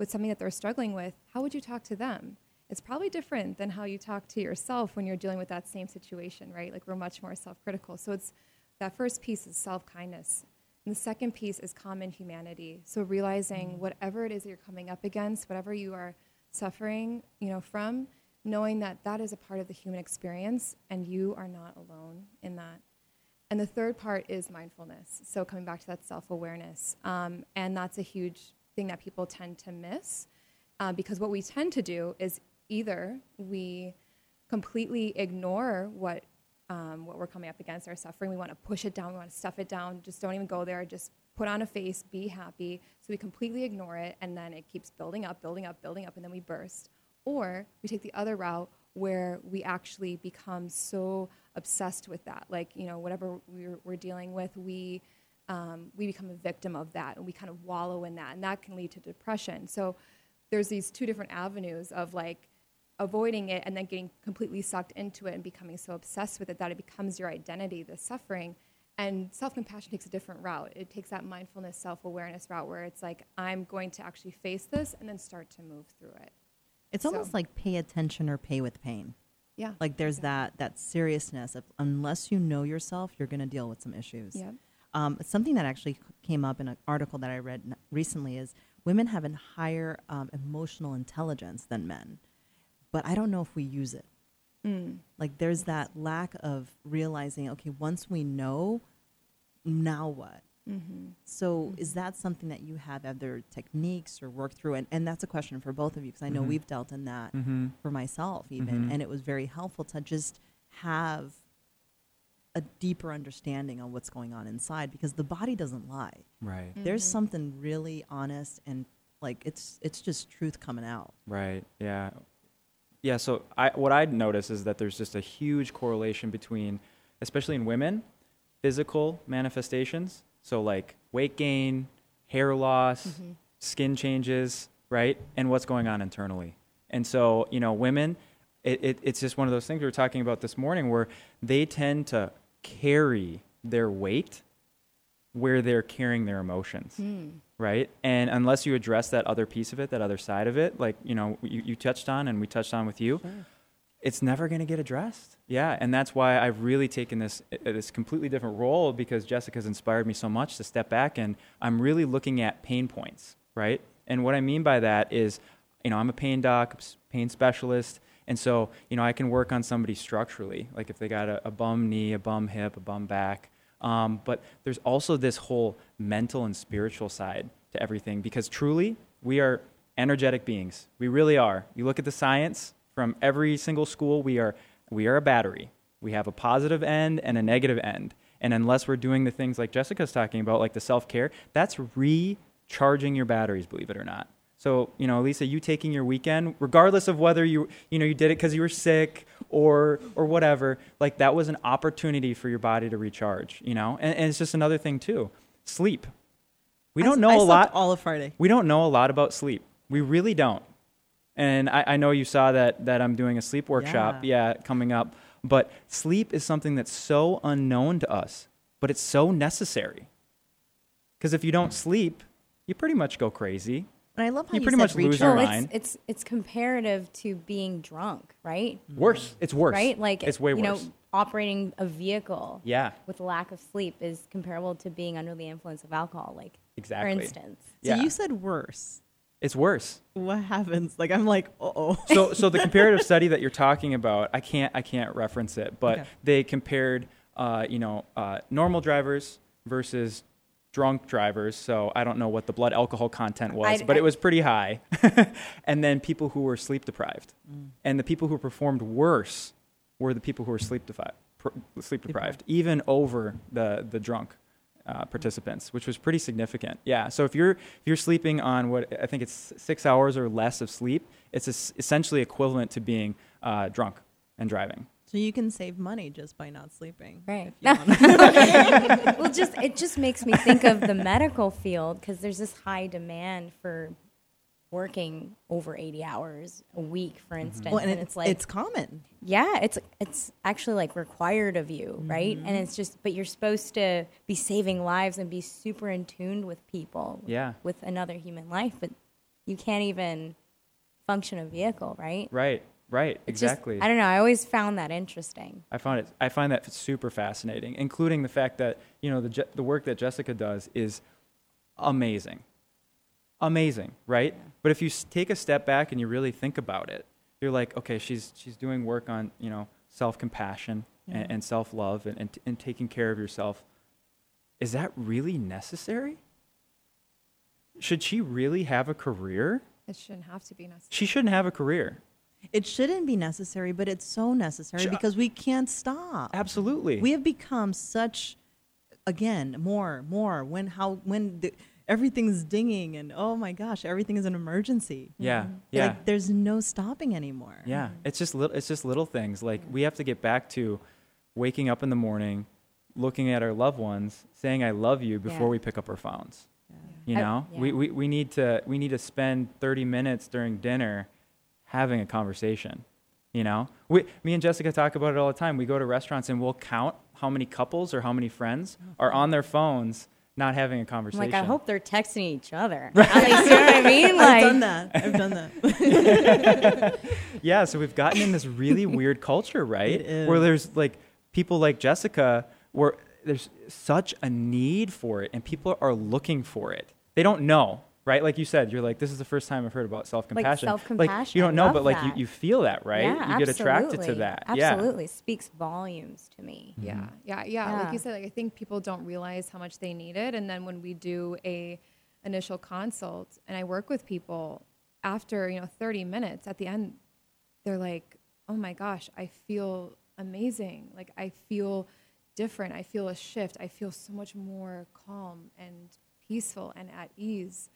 with something that they're struggling with, how would you talk to them? It's probably different than how you talk to yourself when you're dealing with that same situation, right? Like, we're much more self-critical. So it's that first piece is self-kindness. And the second piece is common humanity. So realizing whatever it is that you're coming up against, whatever you are suffering, from, knowing that that is a part of the human experience and you are not alone in that. And the third part is mindfulness. So coming back to that self-awareness. And that's a huge thing that people tend to miss because what we tend to do is either we completely ignore what we're coming up against, our suffering. We want to push it down. We want to stuff it down. Just don't even go there. Just put on a face. Be happy. So we completely ignore it, and then it keeps building up, and then we burst. Or we take the other route where we actually become so obsessed with that. Like, whatever we're dealing with, we become a victim of that, and we kind of wallow in that, and that can lead to depression. So there's these two different avenues of, like, avoiding it and then getting completely sucked into it and becoming so obsessed with it that it becomes your identity, the suffering. And self-compassion takes a different route. It takes that mindfulness, self-awareness route where it's like, I'm going to actually face this and then start to move through it. It's almost like pay attention or pay with pain. Yeah. Like, there's that seriousness of, unless you know yourself, you're going to deal with some issues. Yeah. Something that actually came up in an article that I read recently is women have a higher emotional intelligence than men. But I don't know if we use it. Like, there's that lack of realizing, okay, once we know, now what? So is that something that you have other techniques or work through? And that's a question for both of you, because I know we've dealt in that for myself even. And it was very helpful to just have a deeper understanding of what's going on inside, because the body doesn't lie. Right. There's something really honest, and like it's just truth coming out. Right. Yeah. Yeah, so what I'd notice is that there's just a huge correlation between, especially in women, physical manifestations. So like weight gain, hair loss, skin changes, right? And what's going on internally. And so, women, it's just one of those things we were talking about this morning where they tend to carry their weight where they're carrying their emotions. Right? And unless you address that other piece of it, that other side of it, like, you touched on and we touched on with you, it's never going to get addressed. Yeah. And that's why I've really taken this completely different role, because Jessica's inspired me so much to step back, and I'm really looking at pain points, right? And what I mean by that is, I'm a pain doc, pain specialist. And so, I can work on somebody structurally, like if they got a bum knee, a bum hip, a bum back. But there's also this whole mental and spiritual side to everything, because truly we are energetic beings. We really are. You look at the science from every single school, we are a battery. We have a positive end and a negative end. And unless we're doing the things like Jessica's talking about, like the self-care, that's recharging your batteries, believe it or not. So, Elisa, you taking your weekend, regardless of whether you did it because you were sick or whatever, like that was an opportunity for your body to recharge, And it's just another thing too, sleep. We don't know a lot. All of Friday. We don't know a lot about sleep. We really don't. And I know you saw that I'm doing a sleep workshop, coming up. But sleep is something that's so unknown to us, but it's so necessary. Because if you don't sleep, you pretty much go crazy. And I love how you pretty much lose your mind. It's comparative to being drunk, right? Worse. It's worse. Right? Like, it's way worse. Operating a vehicle with lack of sleep is comparable to being under the influence of alcohol, like, exactly. For instance. Yeah. So you said worse. It's worse. What happens? Like, I'm like, uh-oh. So the comparative study that you're talking about, I can't reference it, but they compared, normal drivers versus drunk drivers, so I don't know what the blood alcohol content was, but it was pretty high. And then people who were sleep deprived. And the people who performed worse were the people who were sleep deprived, even over the drunk participants, which was pretty significant. Yeah, so if you're sleeping on what I think it's 6 hours or less of sleep, it's essentially equivalent to being drunk and driving. So you can save money just by not sleeping. Right. Well, it just makes me think of the medical field, because there's this high demand for working over 80 hours a week, for instance. Well, and it's like... It's common. Yeah, it's actually like required of you, right? And it's just... But you're supposed to be saving lives and be super in tune with people. Yeah. With another human life, but... you can't even function a vehicle, right? Right, it's exactly. Just, I don't know. I always found that interesting. I find that super fascinating, including the fact that, you know, the work that Jessica does is amazing, right? Yeah. But if you take a step back and you really think about it, you're like, okay, she's doing work on, you know, self-compassion and self-love and taking care of yourself. Is that really necessary? Should she really have a career? It shouldn't have to be necessary. She shouldn't have a career. It shouldn't be necessary, but it's so necessary because we can't stop. Absolutely. We have become such, again, more, when everything's dinging and, oh my gosh, everything is an emergency. Yeah, yeah. Like, there's no stopping anymore. Yeah, it's just little things. Like, we have to get back to waking up in the morning, looking at our loved ones, saying I love you before we pick up our phones. Yeah. You know? We need to spend 30 minutes during dinner having a conversation, you know? Me and Jessica talk about it all the time. We go to restaurants and we'll count how many couples or how many friends are on their phones not having a conversation. I'm like, I hope they're texting each other. Right. Like, you know what I mean? Like, I've done that. Yeah, so we've gotten in this really weird culture, right? It is. Where there's, like, people like Jessica, where there's such a need for it, and people are looking for it. They don't know. Right? Like you said, you're like, this is the first time I've heard about self-compassion. Like, you don't know, but like you feel that, right? Yeah, you get attracted to that. Absolutely. Yeah. Speaks volumes to me. Mm-hmm. Yeah. Like you said, like, I think people don't realize how much they need it. And then when we do a initial consult and I work with people, after, 30 minutes at the end, they're like, oh my gosh, I feel amazing. Like, I feel different. I feel a shift. I feel so much more calm and peaceful and at ease.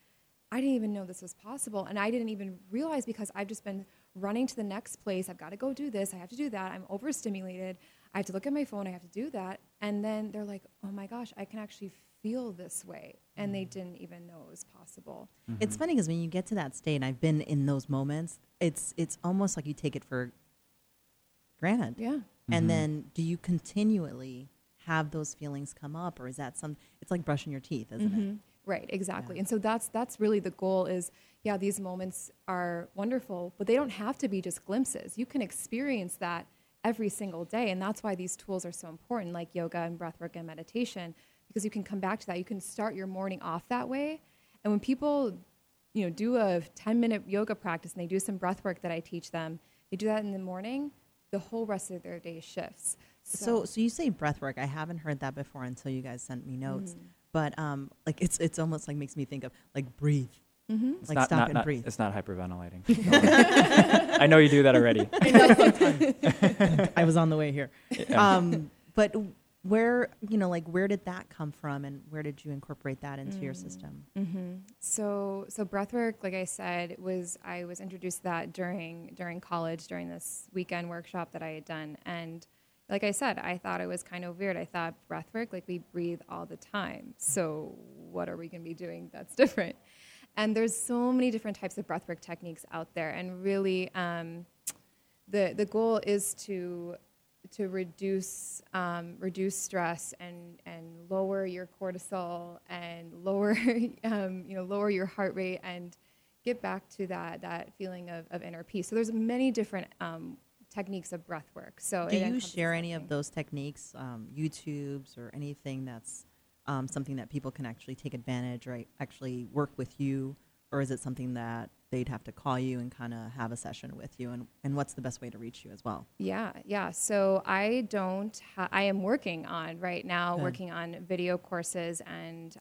I didn't even know this was possible, and I didn't even realize, because I've just been running to the next place. I've got to go do this. I have to do that. I'm overstimulated. I have to look at my phone. I have to do that. And then they're like, oh, my gosh, I can actually feel this way, and they didn't even know it was possible. Mm-hmm. It's funny because when you get to that state, and I've been in those moments, it's almost like you take it for granted. Yeah. Mm-hmm. And then do you continually have those feelings come up, or is that it's like brushing your teeth, isn't it? Right, exactly. Yeah. And so that's really the goal is, these moments are wonderful, but they don't have to be just glimpses. You can experience that every single day, and that's why these tools are so important, like yoga and breathwork and meditation, because you can come back to that. You can start your morning off that way. And when people, do a 10-minute yoga practice and they do some breathwork that I teach them, they do that in the morning, the whole rest of their day shifts. So you say breathwork. I haven't heard that before until you guys sent me notes. Mm-hmm. But like it's almost like makes me think of like breathe, like not, stop not, and not, breathe. It's not hyperventilating. I know you do that already. I was on the way here. Yeah. But where where did that come from, and where did you incorporate that into your system? Mm-hmm. So breathwork, like I said, I was introduced to that during college, during this weekend workshop that I had done. And like I said, I thought it was kind of weird. I thought breathwork, like, we breathe all the time. So what are we going to be doing that's different? And there's so many different types of breathwork techniques out there. And really, the goal is to reduce stress and lower your cortisol and lower lower your heart rate and get back to that feeling of inner peace. So there's many different techniques of breath work. So do you share any of those techniques, YouTubes or anything that's something that people can actually take advantage or actually work with you? Or is it something that they'd have to call you and kind of have a session with you? And what's the best way to reach you as well? Yeah. So I am working on right now, working on video courses and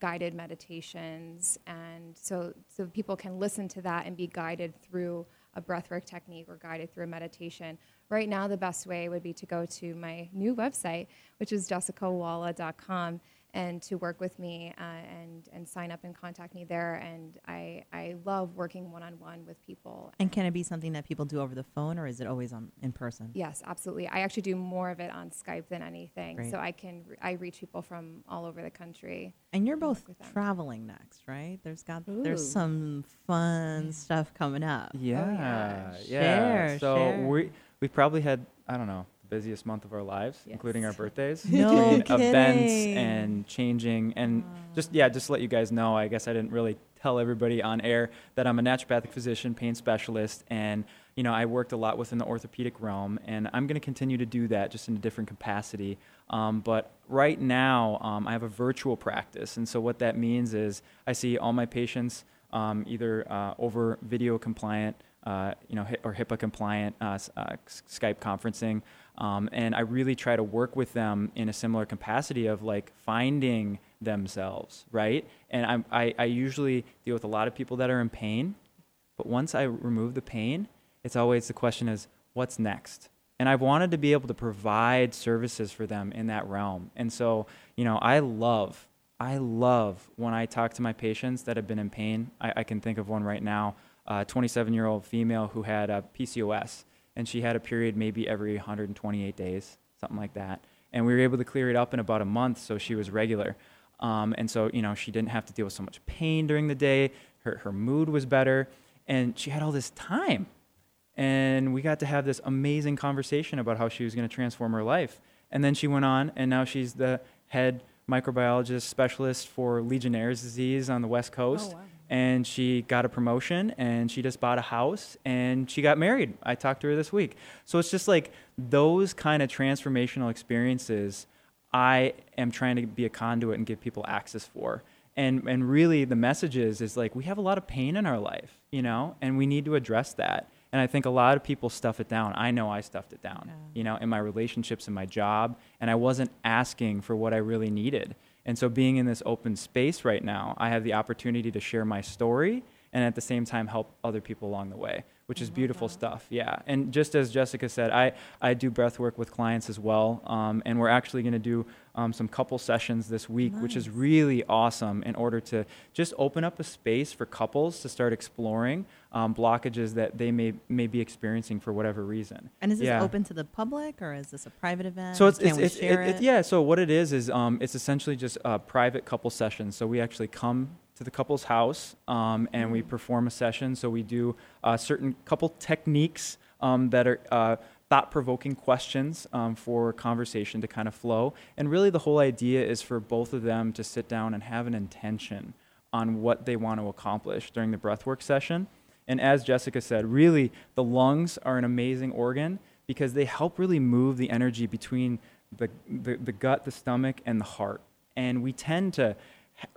guided meditations. And so people can listen to that and be guided through a breathwork technique or guided through a meditation. Right now, the best way would be to go to my new website, which is jessicawalla.com, and to work with me and sign up and contact me there. And I love working one-on-one with people. And can it be something that people do over the phone, or is it always in person? Yes, absolutely. I actually do more of it on Skype than anything. Great. So I reach people from all over the country. And you're both traveling next, right? There's some fun stuff coming up. Yeah. Oh, yeah. Share. We probably had, I don't know, busiest month of our lives, including our birthdays, events and changing, and just to let you guys know, I guess I didn't really tell everybody on air that I'm a naturopathic physician, pain specialist, and you know I worked a lot within the orthopedic realm, and I'm going to continue to do that just in a different capacity. But right now, I have a virtual practice, and so what that means is I see all my patients either over video compliant, or HIPAA compliant Skype conferencing, and I really try to work with them in a similar capacity of like finding themselves, right? And I usually deal with a lot of people that are in pain, but once I remove the pain, it's always the question is, what's next? And I've wanted to be able to provide services for them in that realm. And so, you know, I love when I talk to my patients that have been in pain. I can think of one right now, a 27-year-old female who had a PCOS, and she had a period maybe every 128 days, something like that. And we were able to clear it up in about a month, so she was regular. And so, you know, she didn't have to deal with so much pain during the day. Her mood was better, and she had all this time. And we got to have this amazing conversation about how she was going to transform her life. And then she went on, and now she's the head microbiologist specialist for Legionnaire's disease on the West Coast. Oh, wow. And she got a promotion, and she just bought a house, and she got married. I talked to her this week. So it's just like those kind of transformational experiences I am trying to be a conduit and give people access for. And really the message is like we have a lot of pain in our life, you know, and we need to address that. And I think a lot of people stuff it down. I know I stuffed it down, you know, in my relationships, in my job, and I wasn't asking for what I really needed. And so being in this open space right now, I have the opportunity to share my story and at the same time help other people along the way, which is beautiful stuff. Yeah. And just as Jessica said, I do breath work with clients as well. And we're actually going to do some couple sessions this week, which is really awesome in order to just open up a space for couples to start exploring blockages that they may be experiencing for whatever reason. And is this open to the public, or is this a private event? So So what it is it's essentially just a private couple session. So we actually come to the couple's house, and we perform a session. So we do certain couple techniques that are thought-provoking questions for conversation to kind of flow. And really the whole idea is for both of them to sit down and have an intention on what they want to accomplish during the breathwork session. And as Jessica said, really the lungs are an amazing organ because they help really move the energy between the gut, the stomach, and the heart. And we tend to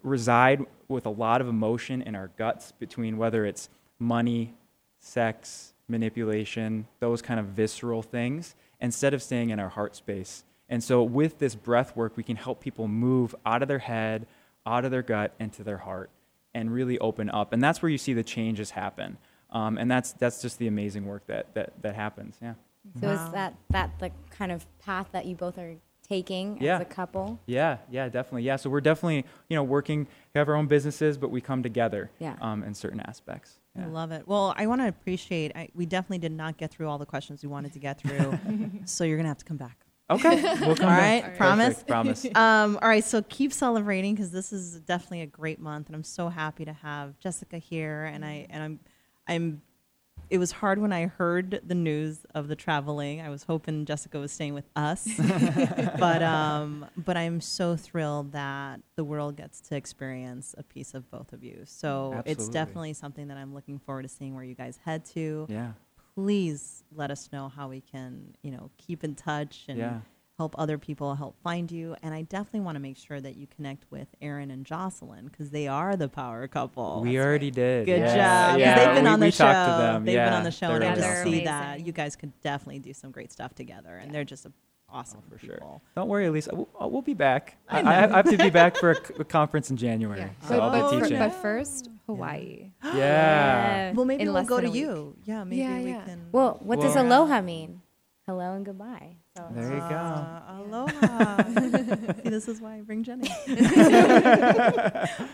reside with a lot of emotion in our guts between whether it's money, sex, manipulation, those kind of visceral things, instead of staying in our heart space. And so with this breath work, we can help people move out of their head, out of their gut, into their heart, and really open up. And that's where you see the changes happen. And that's just the amazing work that happens. Yeah. So is that the kind of path that you both are taking as a couple? Yeah, definitely. Yeah, so we're definitely, you know, working, we have our own businesses, but we come together in certain aspects. Yeah. I love it. Well, I want to appreciate, we definitely did not get through all the questions we wanted to get through, so you're going to have to come back. Okay, we'll come back. All right, promise. All right, so keep celebrating, because this is definitely a great month, and I'm so happy to have Jessica here, and I'm it was hard when I heard the news of the traveling. I was hoping Jessica was staying with us. But I'm so thrilled that the world gets to experience a piece of both of you. So Absolutely. It's definitely something that I'm looking forward to seeing where you guys head to. Yeah. Please let us know how we can, you know, keep in touch and help other people, help find you. And I definitely want to make sure that you connect with Aaron and Jocelyn, because they are the power couple. We That's already right. did. Good job. Yeah. They've been on the show. They've been on the show, and I just see that you guys could definitely do some great stuff together. And they're just awesome for people. Sure. Don't worry, Elisa. We'll be back. I have to be back for a conference in January. Yeah. So I'll be teaching. But first, Hawaii. Yeah. Well, maybe we'll go to you. Yeah, maybe we can. Well, what does aloha mean? Hello and goodbye. So there you go. Aloha. See, this is why I bring Jenny.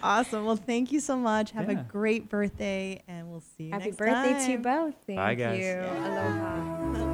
Awesome. Well, thank you so much. Have a great birthday, and we'll see you next time. Happy birthday to you both. Thank you. Bye, guys. Aloha.